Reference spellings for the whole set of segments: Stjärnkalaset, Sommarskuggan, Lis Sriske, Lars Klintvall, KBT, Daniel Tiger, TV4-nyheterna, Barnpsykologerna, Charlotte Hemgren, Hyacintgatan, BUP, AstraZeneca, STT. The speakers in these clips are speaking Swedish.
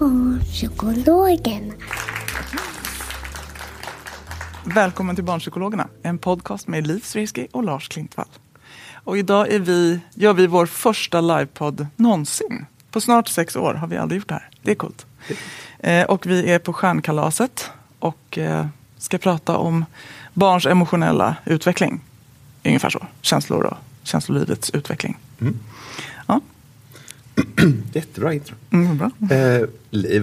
Barnpsykologerna. Välkommen till Barnpsykologerna, en podcast med Lis Sriske och Lars Klintvall. Och idag gör vi vår första livepodd någonsin. På snart 6 år har vi aldrig gjort det här. Det är coolt. Och vi är på Stjärnkalaset och ska prata om barns emotionella utveckling. Ungefär så. Känslor och känslolivets utveckling. Mm. Ja. Jättebra intro. Mm, bra.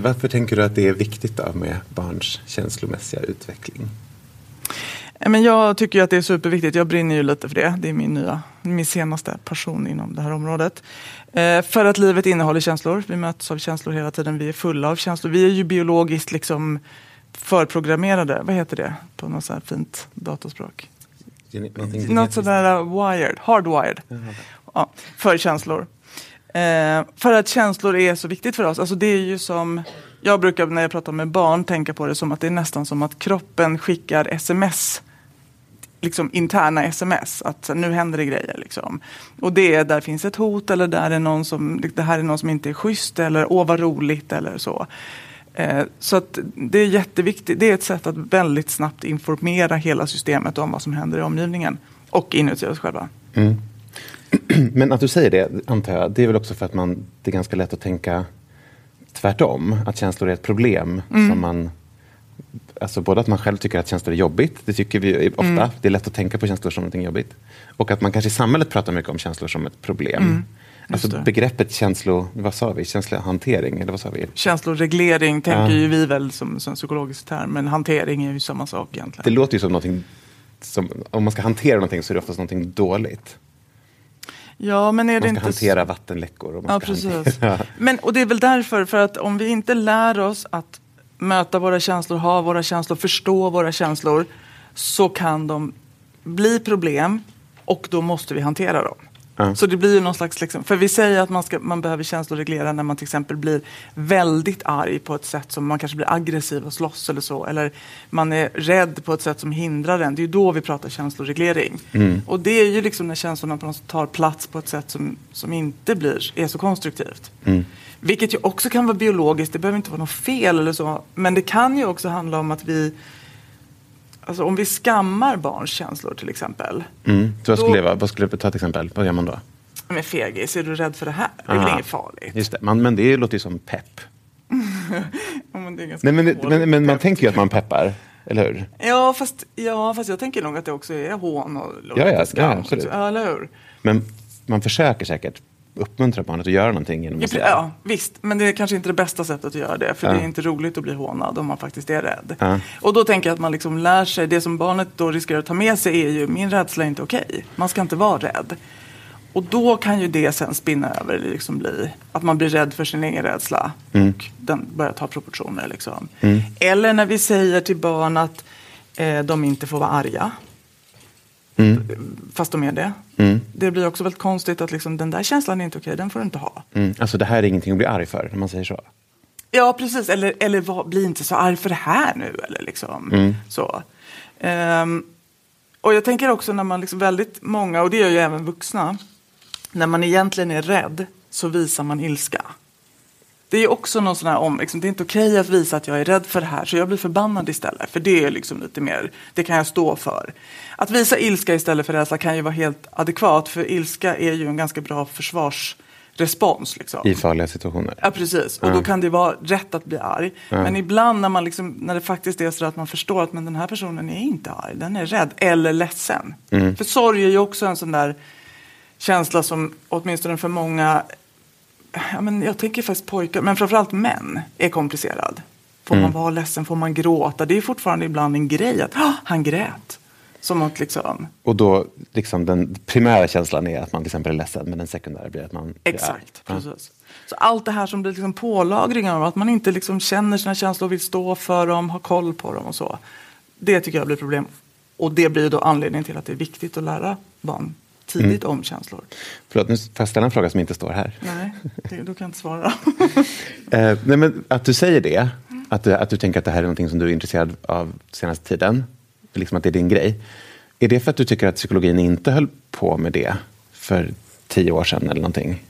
Varför tänker du att det är viktigt då med barns känslomässiga utveckling? Men jag tycker ju att det är superviktigt. Jag brinner ju lite för det. Det är min senaste passion inom det här området. För att livet innehåller känslor. Vi möts av känslor hela tiden. Vi är fulla av känslor. Vi är ju biologiskt liksom förprogrammerade. Vad heter det på något så här fint datorspråk? Något sådär wired. Hardwired. Ja, för känslor. För att känslor är så viktigt för oss. Alltså det är ju som, jag brukar när jag pratar med barn tänka på det som att det är nästan som att kroppen skickar sms, liksom interna sms, att nu händer det grejer liksom. Och det är, där finns ett hot, eller där är någon som, det här är någon som inte är schysst, eller åh vad roligt eller så. Så att det är jätteviktigt, det är ett sätt att väldigt snabbt informera hela systemet om vad som händer i omgivningen och inuti oss själva. Mm. Men att du säger det, antar jag, det är väl också för att det är ganska lätt att tänka tvärtom. Att känslor är ett problem. Mm. Som alltså både att man själv tycker att känslor är jobbigt, det tycker vi ofta. Mm. Det är lätt att tänka på känslor som någonting jobbigt. Och att man kanske i samhället pratar mycket om känslor som ett problem. Mm. Alltså begreppet känslohantering, eller vad sa vi? Känsloreglering tänker ju vi väl som psykologisk term, men hantering är ju samma sak egentligen. Det låter ju som någonting, som, om man ska hantera någonting så är det oftast någonting dåligt. Ja, men är det inte... Man ska hantera vattenläckor. Och man ska precis. Men, och det är väl därför, för att om vi inte lär oss att möta våra känslor, ha våra känslor, förstå våra känslor, så kan de bli problem och då måste vi hantera dem. Mm. Så det blir ju någon slags... Liksom, för vi säger att man behöver känsloreglera när man till exempel blir väldigt arg på ett sätt som man kanske blir aggressiv och slåss eller så. Eller man är rädd på ett sätt som hindrar den. Det är ju då vi pratar känsloreglering. Mm. Och det är ju liksom när känslorna tar plats på ett sätt som inte är så konstruktivt. Mm. Vilket ju också kan vara biologiskt. Det behöver inte vara något fel eller så. Men det kan ju också handla om att vi... Alltså om vi skammar barns känslor till exempel. Mm. Så vad skulle du ta till exempel? Vad gör man då? Men fegis, är du rädd för det här? Det är väl inget farligt? Just det, men det låter ju som pepp. Ja, men det är ganska men man tänker ju att man peppar, eller hur? Ja, fast jag tänker nog att det också är hån och skam. Ja, eller hur? Men man försöker säkert uppmuntra barnet att göra någonting genom att säga. Ja, visst. Men det är kanske inte det bästa sättet att göra det. För det är inte roligt att bli hånad om man faktiskt är rädd. Och då tänker jag att man liksom lär sig. Det som barnet då riskerar att ta med sig är ju: min rädsla är inte okej. Man ska inte vara rädd. Och då kan ju det sen spinna över eller liksom bli att man blir rädd för sin egen rädsla. Mm. Och den börjar ta proportioner liksom. Mm. Eller när vi säger till barn att de inte får vara arga. Mm. Fast de är det. Mm. Det blir också väldigt konstigt att liksom, den där känslan är inte okej, den får du inte ha. Mm. Alltså det här är ingenting att bli arg för, när man säger så. Ja, precis. Eller bli inte så arg för det här nu. Eller liksom. Mm. Så. Och jag tänker också när man liksom väldigt många, och det gör ju även vuxna, när man egentligen är rädd så visar man ilska. Det är också någon sån här liksom, det är inte okej att visa att jag är rädd för det här, så jag blir förbannad istället. För det är liksom lite mer, det kan jag stå för. Att visa ilska istället för rädsla kan ju vara helt adekvat, för ilska är ju en ganska bra försvars respons. Liksom. I farliga situationer. Ja, precis. Och då kan det vara rätt att bli arg. Men ibland när man liksom, när det faktiskt är så att man förstår att men den här personen är inte arg, den är rädd eller ledsen. Mm. För sorg är ju också en sån där känsla som åtminstone för många, ja, men jag tänker faktiskt pojkar, men framförallt män, är komplicerad. Får man vara ledsen, får man gråta? Det är fortfarande ibland en grej att han grät. Som något liksom. Och då liksom den primära känslan är att man till exempel är ledsen, men den sekundära blir att man... Exakt, precis. Så allt det här som blir liksom pålagringar av att man inte liksom känner sina känslor och vill stå för dem, ha koll på dem och så. Det tycker jag blir problem. Och det blir då anledningen till att det är viktigt att lära barn tidigt om känslor. Förlåt, nu får jag ställa en fråga som inte står här. Nej, det, då kan jag inte svara. Nej, men att du säger det, att du tänker att det här är någonting som du är intresserad av senaste tiden, liksom att det är din grej. Är det för att du tycker att psykologin inte höll på med det för 10 år sedan eller någonting?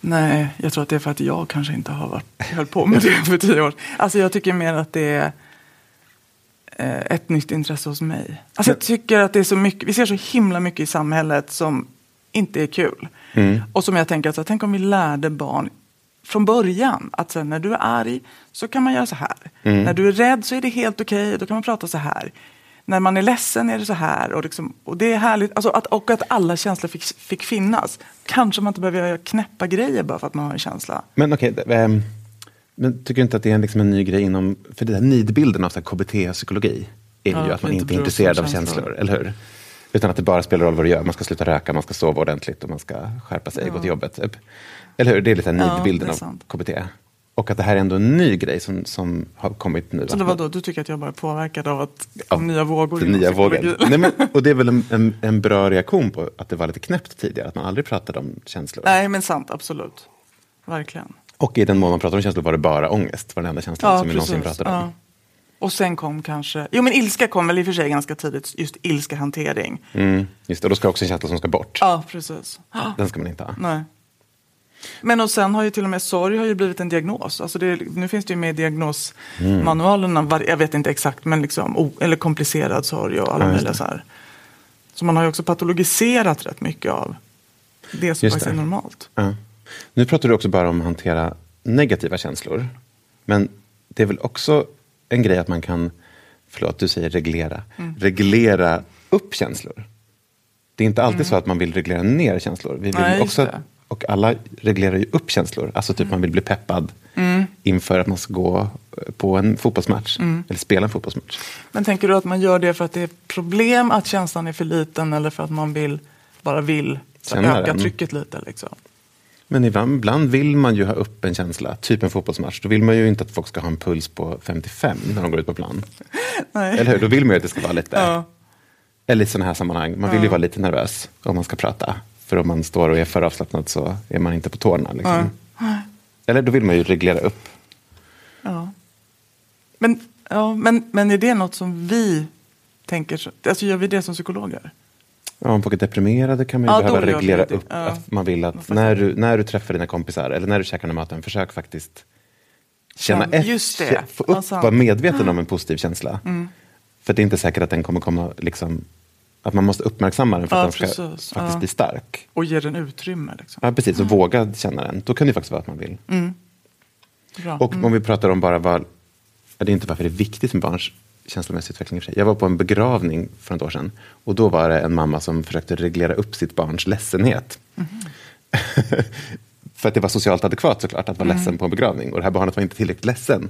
Nej, jag tror att det är för att jag kanske inte har höll på med det för 10 år. Alltså jag tycker mer att det är ett nytt intresse hos mig. Alltså jag tycker att det är så mycket, vi ser så himla mycket i samhället som inte är kul. Mm. Och som jag tänker, alltså, tänk om vi lärde barn från början, att sen när du är arg så kan man göra så här. Mm. När du är rädd så är det helt okej, då kan man prata så här. När man är ledsen är det så här. Och, liksom, och det är härligt. Alltså att alla känslor fick finnas. Kanske man inte behöver knäppa grejer bara för att man har en känsla. Men okej, men tycker du inte att det är liksom en ny grej inom... För den här nidbilden av så här KBT-psykologi är ju att man inte är intresserad av känslor, eller hur? Utan att det bara spelar roll vad du gör. Man ska sluta röka, man ska sova ordentligt och man ska skärpa sig och gå till jobbet. Typ. Eller hur? Det är lite nidbilden av KBT. Och att det här är ändå en ny grej som har kommit nu. Så det var då du tycker att jag bara är påverkad av nya vågor? Den nya vågen. Nej, men, och det är väl en bra reaktion på att det var lite knäppt tidigare. Att man aldrig pratade om känslor. Nej, men sant. Absolut. Verkligen. Och i den mån man pratade om känslor var det bara ångest. Var den enda känslan som vi någonsin pratade om. Och sen kom kanske... Jo, men ilska kom väl i och för sig ganska tidigt. Just ilskahantering. Mm, just det. Och då ska också en känsla som ska bort. Ja, precis. Den ska man inte ha. Nej. Men och sen har ju till och med sorg har ju blivit en diagnos. Alltså nu finns det ju med i diagnosmanualerna. Jag vet inte exakt, men liksom... eller komplicerad sorg och alla möjliga så här. Så man har ju också patologiserat rätt mycket av det som faktiskt är normalt. Ja. Nu pratar du också bara om att hantera negativa känslor. Men det är väl också... en grej att man kan, förlåt du säger reglera upp känslor. Det är inte alltid så att man vill reglera ner känslor. Vi vill också, och alla reglerar ju upp känslor. Alltså typ man vill bli peppad inför att man ska gå på en fotbollsmatch. Eller spela en fotbollsmatch. Men tänker du att man gör det för att det är problem att känslan är för liten? Eller för att man vill öka trycket lite liksom? Men ibland vill man ju ha upp en känsla, typ en fotbollsmatch. Då vill man ju inte att folk ska ha en puls på 55 när de går ut på plan. Nej. Eller hur? Då vill man ju att det ska vara lite... Ja. Eller i sådana här sammanhang. Man vill ju vara lite nervös om man ska prata. För om man står och är för avslappnad så är man inte på tårna. Liksom. Ja. Eller då vill man ju reglera upp. Ja. Men är det något som vi tänker... Alltså gör vi det som psykologer? Ja, om folk är deprimerade kan man ju behöva reglera upp. Ja. Att man vill att när du träffar dina kompisar eller när du käkar en möten, försök faktiskt känna vara medveten om en positiv känsla. Mm. För det är inte säkert att den kommer komma liksom, att man måste uppmärksamma den för att den ska faktiskt bli stark. Och ge den utrymme liksom. Ja, precis. Och våga känna den. Då kan det faktiskt vara att man vill. Mm. Bra. Och om vi pratar om bara det är inte varför det är viktigt med barns känslomässig utveckling i och för sig. Jag var på en begravning för ett år sedan. Och då var det en mamma som försökte reglera upp sitt barns ledsenhet. Mm. För att det var socialt adekvat såklart att vara ledsen på en begravning. Och det här barnet var inte tillräckligt ledsen.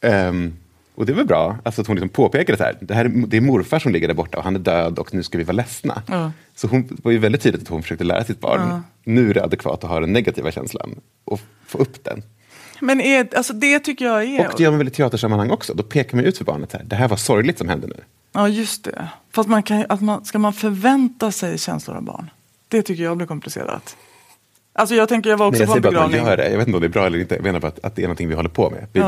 Mm. Och det var bra. Alltså att hon liksom påpekade det är morfar som ligger där borta och han är död och nu ska vi vara ledsna. Mm. Så hon var ju väldigt tydligt att hon försökte lära sitt barn. Mm. Nu är det adekvat att ha den negativa känslan och få upp den. Men alltså det tycker jag är... Och det gör man väl i teatersammanhang också. Då pekar man ut för barnet här. Det här var sorgligt som hände nu. Ja, just det. Fast ska man förvänta sig känslor av barn? Det tycker jag blir komplicerat. Alltså jag tänker, jag var också på en begravning. Men jag säger bara att man gör det. Jag vet inte om det är bra eller inte. Jag menar bara att det är någonting vi håller på med. Vi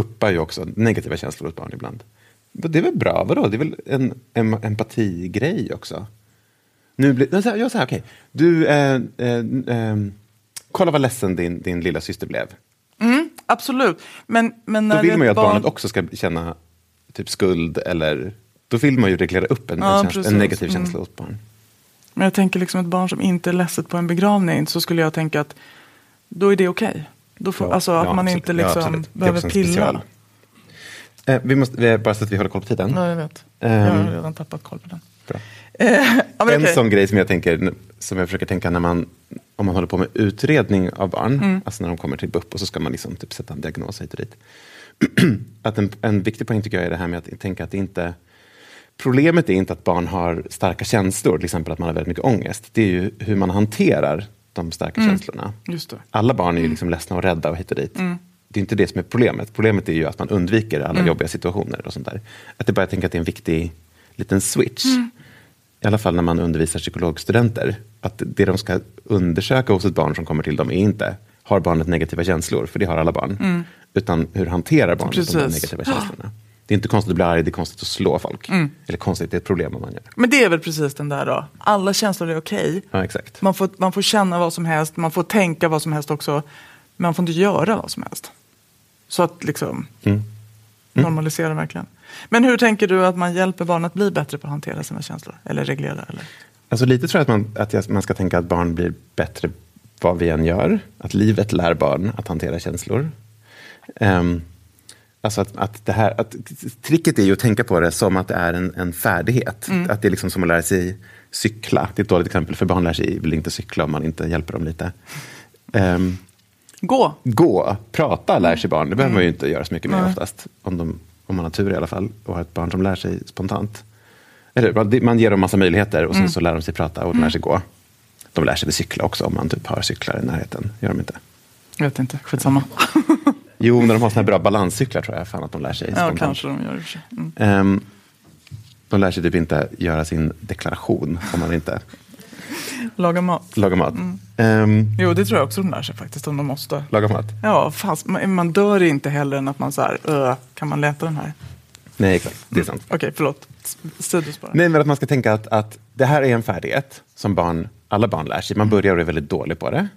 uppar ju också negativa känslor hos barn ibland. Det är väl bra, vadå? Det är väl en empatigrej också. Nu blir... Jag säger okej. Du... kolla vad ledsen din lilla syster blev. Mm, absolut. Men när då vill man ju att barnet också ska känna typ skuld eller... Då vill man ju reglera upp en negativ känsla åt barn. Men jag tänker liksom ett barn som inte är ledset på en begravning, så skulle jag tänka att då är det okej. Okay. Ja, alltså att man absolut, inte liksom behöver pilla. Vi måste bara så att vi håller koll på tiden. Ja, jag vet. Jag har redan tappat koll på den. Bra. En sån grej som jag tänker, som jag försöker tänka när man, om man håller på med utredning av barn, alltså när de kommer till BUP och så ska man liksom typ sätta en diagnos hit och dit. Att en viktig poäng tycker jag är det här med att tänka att det inte, problemet är inte att barn har starka känslor, till exempel att man har väldigt mycket ångest. Det är ju hur man hanterar de starka känslorna. Just det. Alla barn är ju liksom ledsna och rädda och hit och dit. Det är inte det som är problemet. Problemet är ju att man undviker alla jobbiga situationer och sånt där. Att det bara, jag tänker att det är en viktig liten switch. I alla fall när man undervisar psykologstudenter. Att det de ska undersöka hos ett barn som kommer till dem är inte, har barnet negativa känslor? För det har alla barn. Utan hur hanterar barnet de negativa känslorna? Det är inte konstigt att bli arg, det är konstigt att slå folk. Eller konstigt, det är ett problem man gör. Men det är väl precis den där då. Alla känslor är okej. Ja, exakt. Man får känna vad som helst, man får tänka vad som helst också. Men man får inte göra vad som helst. Så att liksom normalisera verkligen. Men hur tänker du att man hjälper barn att bli bättre på att hantera sina känslor? Eller reglera? Eller? Alltså lite tror jag att man ska tänka att barn blir bättre vad vi än gör. Att livet lär barn att hantera känslor. Alltså att det här, att tricket är ju att tänka på det som att det är en färdighet. Att det är liksom som att lära sig cykla. Det är ett dåligt exempel, för barn lär sig väl inte cykla om man inte hjälper dem lite. Gå. Prata lär sig barn. Det behöver man ju inte göra så mycket med oftast. Om man har tur i alla fall. Och har ett barn som lär sig spontant. Eller man ger dem massa möjligheter och sen så lär de sig prata och lär sig gå. De lär sig väl cykla också om man typ har cyklar i närheten. Gör de inte? Jag vet inte. Skitsamma. Jo, när de har såna här bra balanscyklar tror jag fan att de lär sig spontant. Ja, kanske de gör det. De lär sig typ inte göra sin deklaration om man inte... Laga mat. Jo, det tror jag också de lär sig faktiskt, om de måste. Laga mat? Ja, fast man dör inte heller än att man så här, kan man läta den här? Nej, exakt. Det är sant. Okej, förlåt. Sidospår. Nej, men att man ska tänka att det här är en färdighet som alla barn lär sig. Man börjar och är väldigt dålig på det.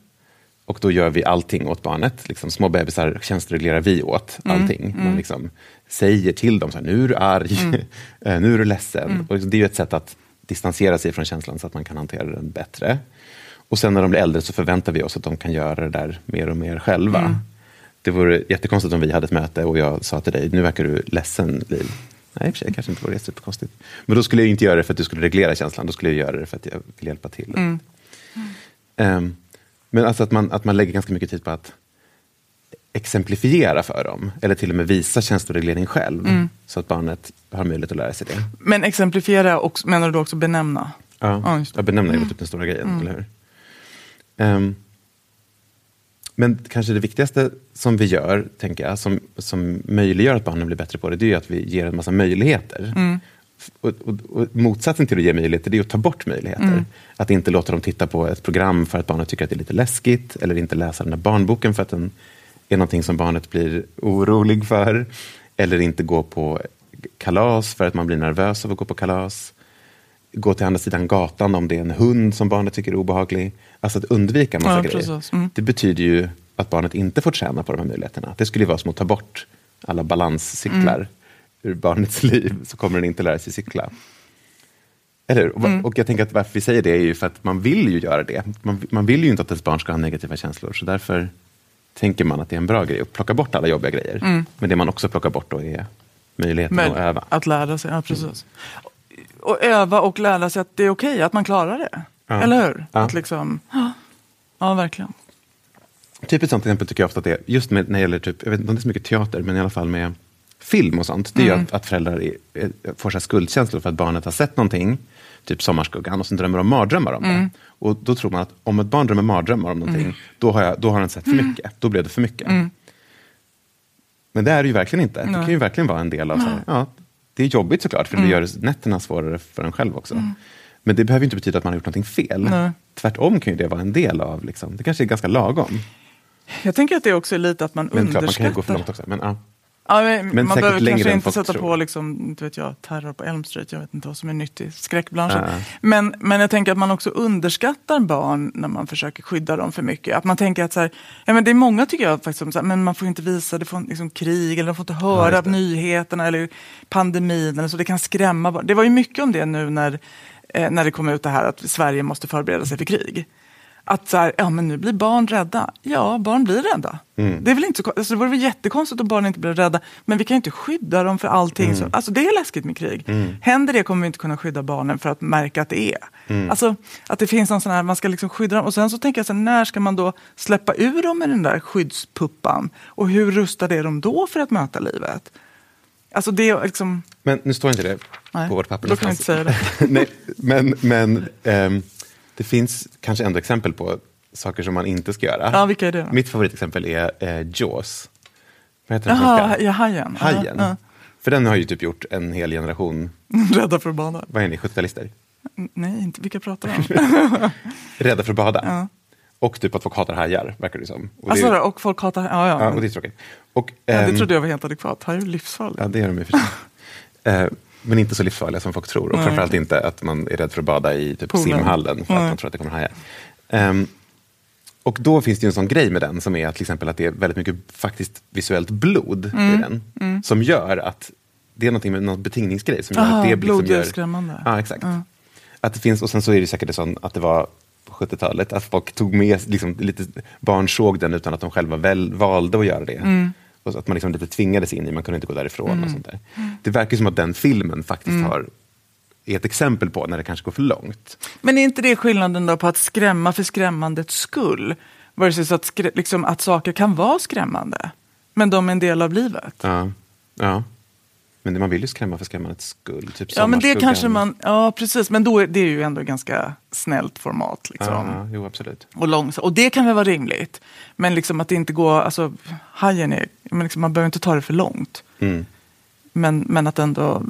Och då gör vi allting åt barnet. Liksom, små bebisar tjänstreglerar vi åt allting. Man liksom säger till dem så här, nu är du arg, nu är du ledsen. Och det är ju ett sätt att distansera sig från känslan så att man kan hantera den bättre. Och sen när de blir äldre så förväntar vi oss att de kan göra det där mer och mer själva. Det vore jättekonstigt om vi hade ett möte och jag sa till dig, nu verkar du ledsen, Liv. Nej, i och för sig, kanske inte vore superkonstigt. Men då skulle jag inte göra det för att du skulle reglera känslan. Då skulle jag göra det för att jag vill hjälpa till. Men alltså att man lägger ganska mycket tid på att exemplifiera för dem. Eller till och med visa känsloreglering själv. Så att barnet har möjlighet att lära sig det. Men exemplifiera, också, menar du också benämna? Ja, just det. Benämna är typ den stora grejen, eller hur? Men kanske det viktigaste som vi gör, tänker jag, som möjliggör att barnen blir bättre på det, det är ju att vi ger en massa möjligheter. Och motsatsen till att ge möjligheter, det är att ta bort möjligheter. Att inte låta dem titta på ett program för att barnet tycker att det är lite läskigt, eller inte läsa den här barnboken för att den är någonting som barnet blir orolig för, eller inte gå på kalas för att man blir nervös av att gå på kalas, gå till andra sidan gatan om det är en hund som barnet tycker är obehaglig. Alltså att undvika massa grejer. Det betyder ju att barnet inte får träna på de här möjligheterna. Det skulle ju vara som att ta bort alla balanscyklar ur barnets liv, så kommer den inte lära sig cykla. Eller? Och jag tänker att varför vi säger det är ju för att man vill ju göra det. Man vill ju inte att ens barn ska ha negativa känslor, så därför tänker man att det är en bra grej att plocka bort alla jobbiga grejer. Men det man också plockar bort då är möjligheten att öva. Att lära sig, ja precis. Och öva och lära sig att det är okej, att man klarar det. Ja. Eller hur? Ja. Att liksom, ja, verkligen. Typ ett sånt exempel tycker jag ofta att det är, just med, när det gäller typ, jag vet inte om det är så mycket teater, men i alla fall med film och sånt. Det är ju att föräldrar får så här skuldkänslor för att barnet har sett någonting, typ Sommarskuggan, och sen drömmer de mardrömmar om det. Och då tror man att om ett barn drömmer mardrömmar om någonting, då har den sett för mycket. Då blev det för mycket. Men det är det ju verkligen inte. Det kan ju verkligen vara en del av så här, ja, det är jobbigt såklart, för det gör nätterna svårare för en själv också. Men det behöver inte betyda att man har gjort någonting fel. Tvärtom kan ju det vara en del av, liksom, det kanske är ganska lagom. Jag tänker att det också är lite att man underskattar. Men klart, man kan gå för långt också, men ja. Ja, men man behöver kanske inte sätta på liksom, inte vet jag, Terror på Elm Street, jag vet inte vad som är nytt i skräckbranschen. Men jag tänker att man också underskattar barn när man försöker skydda dem för mycket. Att man tänker att så här, ja, men det är många tycker jag faktiskt som så här, men man får inte visa, det får liksom krig, eller de får inte höra nyheterna eller pandemin eller så, det kan skrämma barn. Det var ju mycket om det nu när när det kom ut det här att Sverige måste förbereda sig för krig. Att så här, ja men nu blir barn rädda. Ja, barn blir rädda. Mm. Det är väl inte så, alltså det vore väl jättekonstigt om barn inte blir rädda. Men vi kan ju inte skydda dem för allting. Mm. Så, alltså det är läskigt med krig. Mm. Händer det kommer vi inte kunna skydda barnen för att märka att det är. Mm. Alltså att det finns någon sån här, man ska liksom skydda dem. Och sen så tänker jag så här, när ska man då släppa ur dem i den där skyddspuppan? Och hur rustar det dem då för att möta livet? Alltså det är liksom... Men nu står inte det på vårt papper. Då kan jag inte säga det. Nej, men det finns kanske ändå exempel på saker som man inte ska göra. Ja, vilka är det? Mitt favoritexempel är Jaws. Vad heter den? Hajen. Hajen. Ja. För den har ju typ gjort en hel generation... Rädda för att bada. Vad är ni, 70-talister? Nej, inte. Vilka pratar om? Rädda för att bada. Ja. Och typ att folk hatar hajar, verkar det som. Och alltså, det är... och folk hatar hajar. Ja, och det är tråkigt. Och, ja, det trodde jag var helt adekvat. Hajar är livsfarliga. Ja, det är de ju för sig. Men inte så livsfarliga som folk tror. Och framförallt inte att man är rädd för att bada i typ simhallen. För att man tror att det kommer hajar. Och då finns det ju en sån grej med den som är att, till exempel, att det är väldigt mycket faktiskt visuellt blod i den. Mm. Som gör att det är någonting med någon betingningsgrej. Som gör att det blir liksom, gör... skrämmande. Ja, exakt. Att det finns, och sen så är det säkert så att det var på 70-talet. Att folk tog med, liksom, lite barn såg den utan att de själva väl valde att göra det. Mm. Och att man liksom lite tvingades in i, man kunde inte gå därifrån och sånt där. Det verkar som att den filmen faktiskt är ett exempel på när det kanske går för långt. Men är inte det skillnaden då på att skrämma för skrämmandets skull? Versus att, liksom, att saker kan vara skrämmande. Men de är en del av livet. Ja. Men man vill ju skrämma för skrämmandets skull. Typ ja, men det kanske man... Ja, precis. Men då är det ju ändå ganska snällt format. Liksom. Ja, jo, absolut. Och långsamt. Och det kan väl vara rimligt. Men liksom att det inte går... Alltså, hajen är... Men liksom, man behöver inte ta det för långt. Mm. Men att ändå...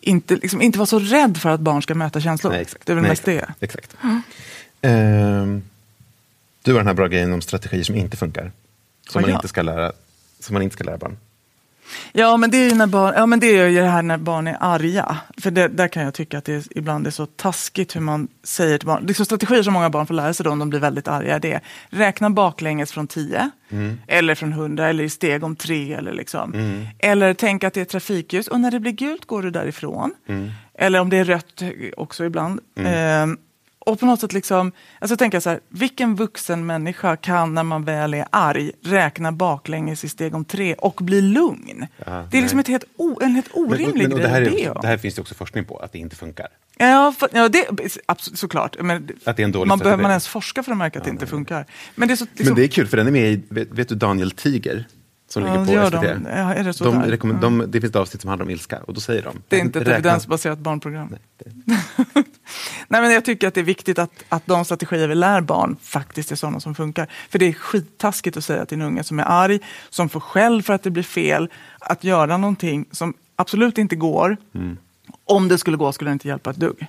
Inte vara så rädd för att barn ska möta känslor. Nej, exakt. Det är väl mest det. Exakt. Du har den här bra grejen om strategier som inte funkar. Som man inte ska lära barn. Ja, men det är ju det här när barn är arga. För det, där kan jag tycka att det ibland är så taskigt hur man säger till barn. Liksom strategier som många barn får lära sig då om de blir väldigt arga. Det är räkna baklänges från 10 eller från 100 eller i steg om 3 eller liksom. Eller tänka att det är trafikljus och när det blir gult går du därifrån. Eller om det är rött också ibland. Och på något sätt liksom, alltså tänka så här, vilken vuxen människa kan när man väl är arg räkna baklänges i steg om 3 och bli lugn? Aha, det är liksom en helt orimlig grej. Det här finns det också forskning på, att det inte funkar. Ja, det absolut, såklart. Men att det är en dålig strategi. Behöver man ens forska för att märka att det inte funkar. Men det är så, liksom, men det är kul, för den är med i, vet du, Daniel Tiger? Som ligger på STT. Det finns ett avsnitt som handlar om ilska. Och då säger de... Det är inte ett evidensbaserat barnprogram. Nej, men jag tycker att det är viktigt att de strategier vi lär barn faktiskt är sådana som funkar. För det är skittaskigt att säga till en unge som är arg, som får skäll för att det blir fel, att göra någonting som absolut inte går. Om det skulle gå skulle det inte hjälpa ett dugg.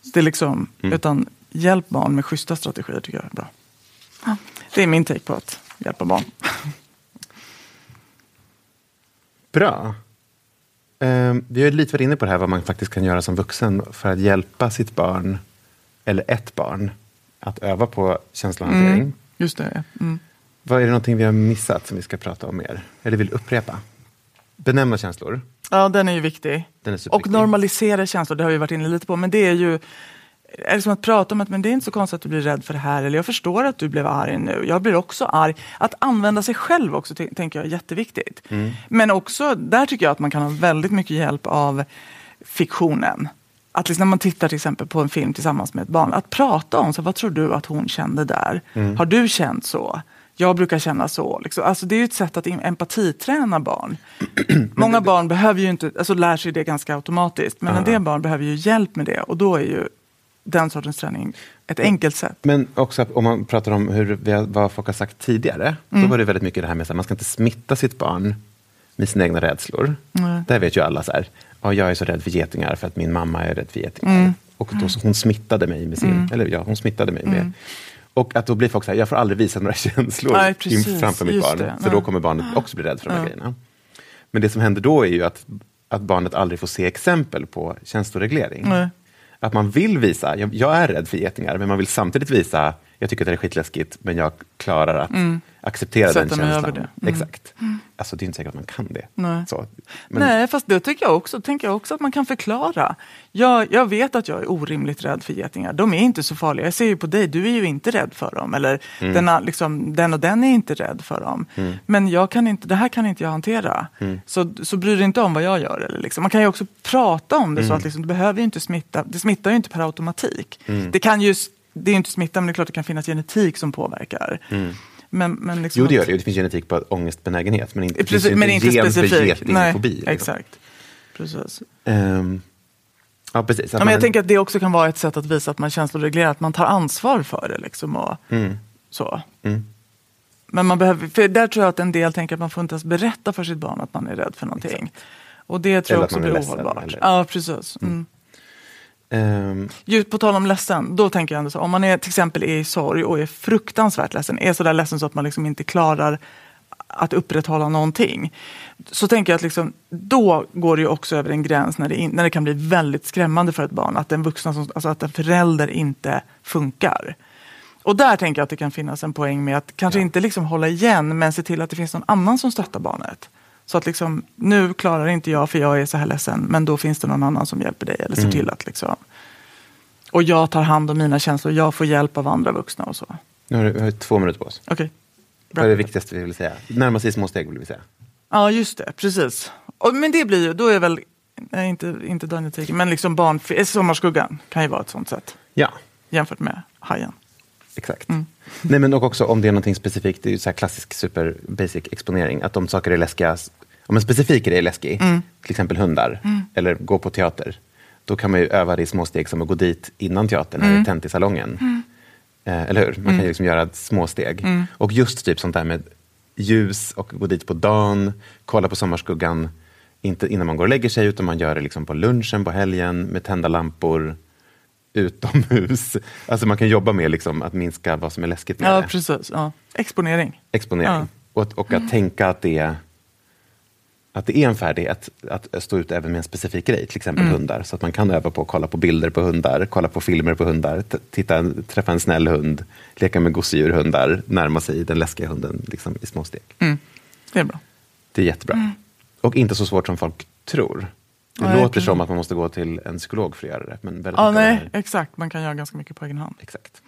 Så det är liksom... Utan hjälp barn med schyssta strategier tycker jag är bra. Det är min take på att hjälpa barn. Bra. Vi har lite varit inne på det här vad man faktiskt kan göra som vuxen för att hjälpa sitt barn eller ett barn att öva på känslohantering. Just det. Vad är det någonting vi har missat som vi ska prata om mer? Eller vill upprepa? Benämna känslor. Ja, den är ju viktig. Den är superviktig. Och normalisera känslor, det har vi varit inne lite på. Men det är ju... Är det som att prata om att men det är inte så konstigt att du blir rädd för det här, eller jag förstår att du blev arg nu, jag blir också arg. Att använda sig själv också tänker jag är jätteviktigt. Men också, där tycker jag att man kan ha väldigt mycket hjälp av fiktionen. Att liksom, när man tittar till exempel på en film tillsammans med ett barn, att prata om så, vad tror du att hon kände där? Har du känt så? Jag brukar känna så. Liksom. Alltså, det är ju ett sätt att empatiträna barn. Många barn behöver ju inte, alltså lär sig det ganska automatiskt, men en del barn behöver ju hjälp med det, och då är ju den sortens träning ett enkelt sätt. Men också om man pratar om vad folk har sagt tidigare. Då var det väldigt mycket det här med att man ska inte smitta sitt barn med sina egna rädslor. Där vet ju alla så här. Jag är så rädd för getingar för att min mamma är rädd för getingar. Och då, hon smittade mig med sin... hon smittade mig med... Och att då blir folk så här, jag får aldrig visa några känslor framför mitt barn. Det. För då kommer barnet också bli rädd för de här grejerna. Men det som händer då är ju att barnet aldrig får se exempel på känsloreglering. Att man vill visa, jag är rädd för getingar, men man vill samtidigt visa, jag tycker att det är skitläskigt, men jag klarar att acceptera den känslan. Exakt. alltså det är inte säkert att man kan det. Nej, så, men... Nej, fast det tänker jag också att man kan förklara. Jag vet att jag är orimligt rädd för getingar. De är inte så farliga. Jag ser ju på dig, du är ju inte rädd för dem. Eller den är inte rädd för dem. Mm. Men det här kan inte jag hantera. Mm. Så bryr dig inte om vad jag gör. Eller liksom. Man kan ju också prata om det så att det behöver ju inte smitta. Det smittar ju inte per automatik. Mm. Det är inte smitta, men det är klart att det kan finnas genetik som påverkar. Mm. Men liksom jo, det gör det. Det finns genetik på ångestbenägenhet, men inte, precis, men inte specifikt. Nej, liksom. Exakt. Precis. Ja, precis. Ja, men jag tänker att det också kan vara ett sätt att visa att man känsloreglerar, att man tar ansvar för det. Liksom, och så. Mm. Men man behöver, för där tror jag att en del tänker att man får inte ens berätta för sitt barn att man är rädd för någonting. Exakt. Och det tror jag också blir ohållbart. Eller... Ja, precis. Mm. På tal om ledsen, då tänker jag ändå så, om man är till exempel i sorg och är fruktansvärt ledsen, är sådär ledsen så att man liksom inte klarar att upprätthålla någonting, så tänker jag att liksom, då går det ju också över en gräns när det kan bli väldigt skrämmande för ett barn att en vuxna, alltså att en förälder inte funkar. Och där tänker jag att det kan finnas en poäng med att kanske inte liksom hålla igen, men se till att det finns någon annan som stöttar barnet. Så att liksom, nu klarar inte jag för jag är så här ledsen. Men då finns det någon annan som hjälper dig. Eller ser till att liksom... Och jag tar hand om mina känslor. Jag får hjälp av andra vuxna och så. Nu har vi 2 minuter på oss. Okej. Vad är det viktigaste vi vill säga? Närmast i små steg vill vi säga. Ja, just det. Precis. Men det blir ju... Då är väl... Nej, inte Daniel Tiger. Men liksom Sommarskuggan kan ju vara ett sånt sätt. Ja. Jämfört med Hajen. Exakt. Mm. Nej, men också om det är någonting specifikt. Det är ju så här klassisk super basic exponering. Att de saker är läskiga... Om en specifik grej är läskig, till exempel hundar eller gå på teater, då kan man ju öva det i små steg som att gå dit innan teatern eller tänt i salongen. Eller hur? Man kan ju liksom göra små steg. Och just typ sånt där med ljus och gå dit på dagen, kolla på Sommarskuggan, inte innan man går och lägger sig, utan man gör det liksom på lunchen, på helgen, med tända lampor, utomhus. Alltså man kan jobba med liksom att minska vad som är läskigt med det. Ja, precis. Ja. Exponering. Ja. Och att tänka att det är... Att det är en färdighet att stå ut även med en specifik grej, till exempel hundar. Så att man kan öva på att kolla på bilder på hundar, kolla på filmer på hundar, träffa en snäll hund, leka med gosedjurhundar, närma sig den läskiga hunden liksom, i små steg. Det är bra. Det är jättebra. Och inte så svårt som folk tror. Det låter som att man måste gå till en psykolog för att göra det. Men exakt. Man kan göra ganska mycket på egen hand. Exakt.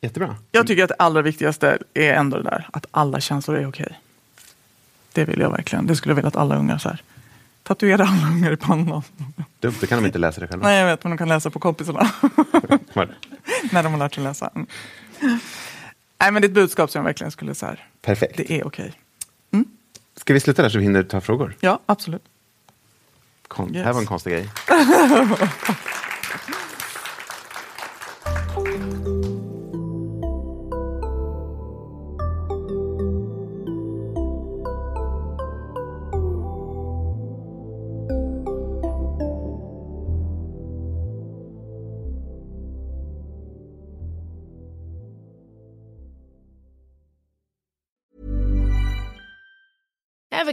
Jättebra. Jag tycker att det allra viktigaste är ändå det där, att alla känslor är okej. Det vill jag verkligen. Det skulle jag vilja att alla ungar så här. Tatuera alla ungar i pannan. Dumt, det kan de inte läsa det själva. Nej, jag vet, men de kan läsa på kompisarna. När de har lärt sig läsa. Nej, men det är ett budskap som jag verkligen skulle så här. Perfekt. Det är okej. Mm? Ska vi sluta där så vi hinner ta frågor? Ja, absolut. Det här var en konstig grej. Ever